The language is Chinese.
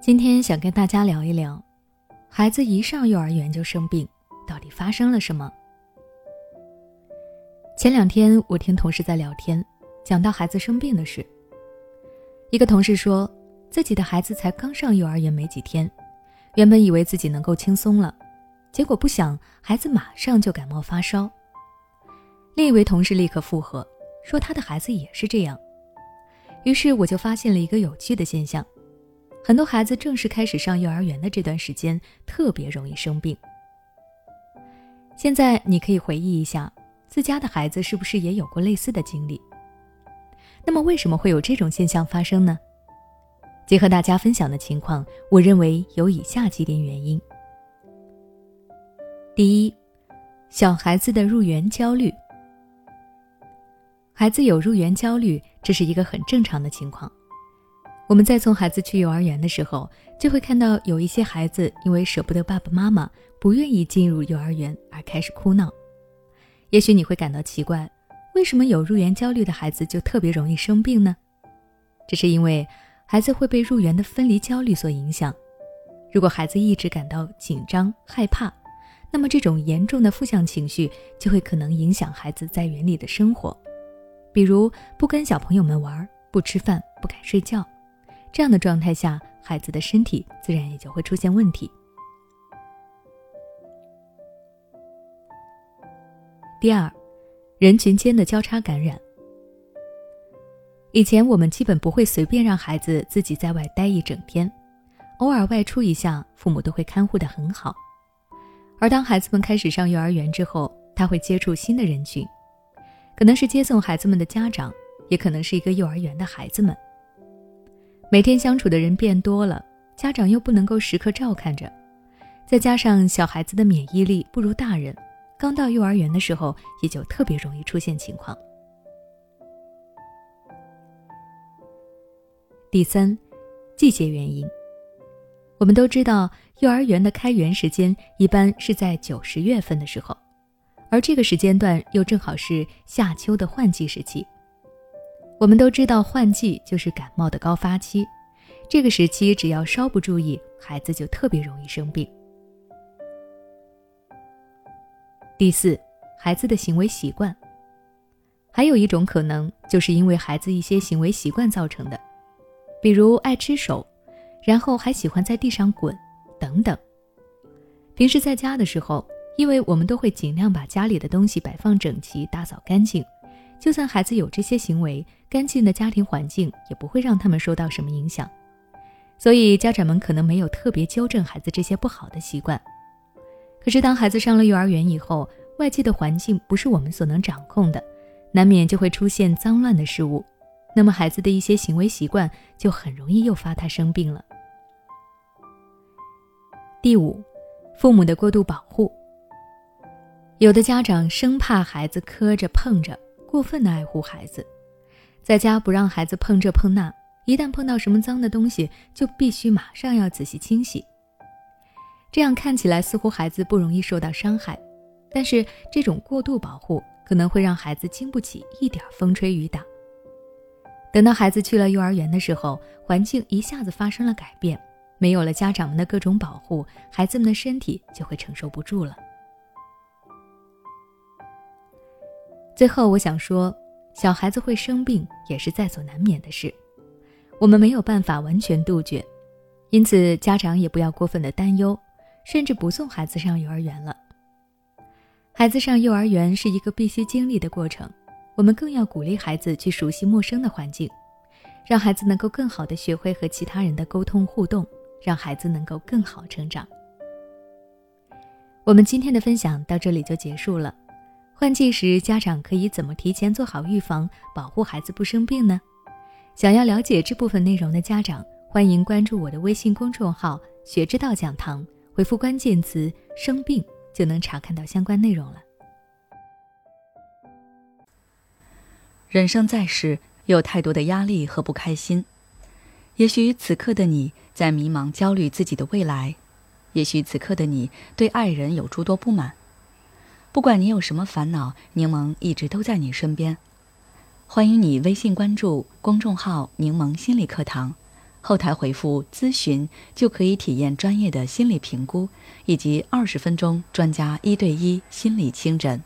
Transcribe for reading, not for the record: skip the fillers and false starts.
今天想跟大家聊一聊，孩子一上幼儿园就生病，到底发生了什么？前两天我听同事在聊天，讲到孩子生病的事。一个同事说，自己的孩子才刚上幼儿园没几天，原本以为自己能够轻松了，结果不想孩子马上就感冒发烧。另一位同事立刻附和，说他的孩子也是这样。于是我就发现了一个有趣的现象，很多孩子正式开始上幼儿园的这段时间特别容易生病。现在你可以回忆一下，自家的孩子是不是也有过类似的经历？那么为什么会有这种现象发生呢？结合大家分享的情况，我认为有以下几点原因。第一，小孩子的入园焦虑。孩子有入园焦虑，这是一个很正常的情况。我们在送孩子去幼儿园的时候，就会看到有一些孩子因为舍不得爸爸妈妈，不愿意进入幼儿园而开始哭闹。也许你会感到奇怪，为什么有入园焦虑的孩子就特别容易生病呢？这是因为孩子会被入园的分离焦虑所影响。如果孩子一直感到紧张、害怕，那么这种严重的负向情绪就会可能影响孩子在园里的生活。比如不跟小朋友们玩，不吃饭，不敢睡觉，这样的状态下，孩子的身体自然也就会出现问题。第二，人群间的交叉感染。以前我们基本不会随便让孩子自己在外待一整天，偶尔外出一下，父母都会看护得很好。而当孩子们开始上幼儿园之后，他会接触新的人群，可能是接送孩子们的家长，也可能是一个幼儿园的孩子们。每天相处的人变多了，家长又不能够时刻照看着，再加上小孩子的免疫力不如大人，刚到幼儿园的时候也就特别容易出现情况。第三，季节原因。我们都知道，幼儿园的开园时间一般是在9、10月份的时候，而这个时间段又正好是夏秋的换季时期。我们都知道，换季就是感冒的高发期，这个时期只要稍不注意，孩子就特别容易生病。第四，孩子的行为习惯。还有一种可能，就是因为孩子一些行为习惯造成的，比如爱吃手，然后还喜欢在地上滚等等。平时在家的时候，因为我们都会尽量把家里的东西摆放整齐，打扫干净，就算孩子有这些行为，干净的家庭环境也不会让他们受到什么影响。所以家长们可能没有特别纠正孩子这些不好的习惯。可是当孩子上了幼儿园以后，外界的环境不是我们所能掌控的，难免就会出现脏乱的事物，那么孩子的一些行为习惯就很容易诱发他生病了。第五，父母的过度保护。有的家长生怕孩子磕着碰着，过分的爱护孩子，在家不让孩子碰这碰那，一旦碰到什么脏的东西，就必须马上要仔细清洗。这样看起来似乎孩子不容易受到伤害，但是这种过度保护可能会让孩子经不起一点风吹雨打。等到孩子去了幼儿园的时候，环境一下子发生了改变，没有了家长们的各种保护，孩子们的身体就会承受不住了。最后我想说，小孩子会生病也是在所难免的事，我们没有办法完全杜绝，因此家长也不要过分的担忧，甚至不送孩子上幼儿园了。孩子上幼儿园是一个必须经历的过程，我们更要鼓励孩子去熟悉陌生的环境，让孩子能够更好地学会和其他人的沟通互动，让孩子能够更好成长。我们今天的分享到这里就结束了。换季时，家长可以怎么提前做好预防，保护孩子不生病呢？想要了解这部分内容的家长，欢迎关注我的微信公众号“学之道讲堂”，回复关键词“生病”就能查看到相关内容了。人生在世，有太多的压力和不开心。也许此刻的你在迷茫、焦虑自己的未来，也许此刻的你对爱人有诸多不满。不管你有什么烦恼，柠檬一直都在你身边。欢迎你微信关注公众号“柠檬心理课堂”，后台回复咨询就可以体验专业的心理评估以及20分钟专家1对1心理清诊。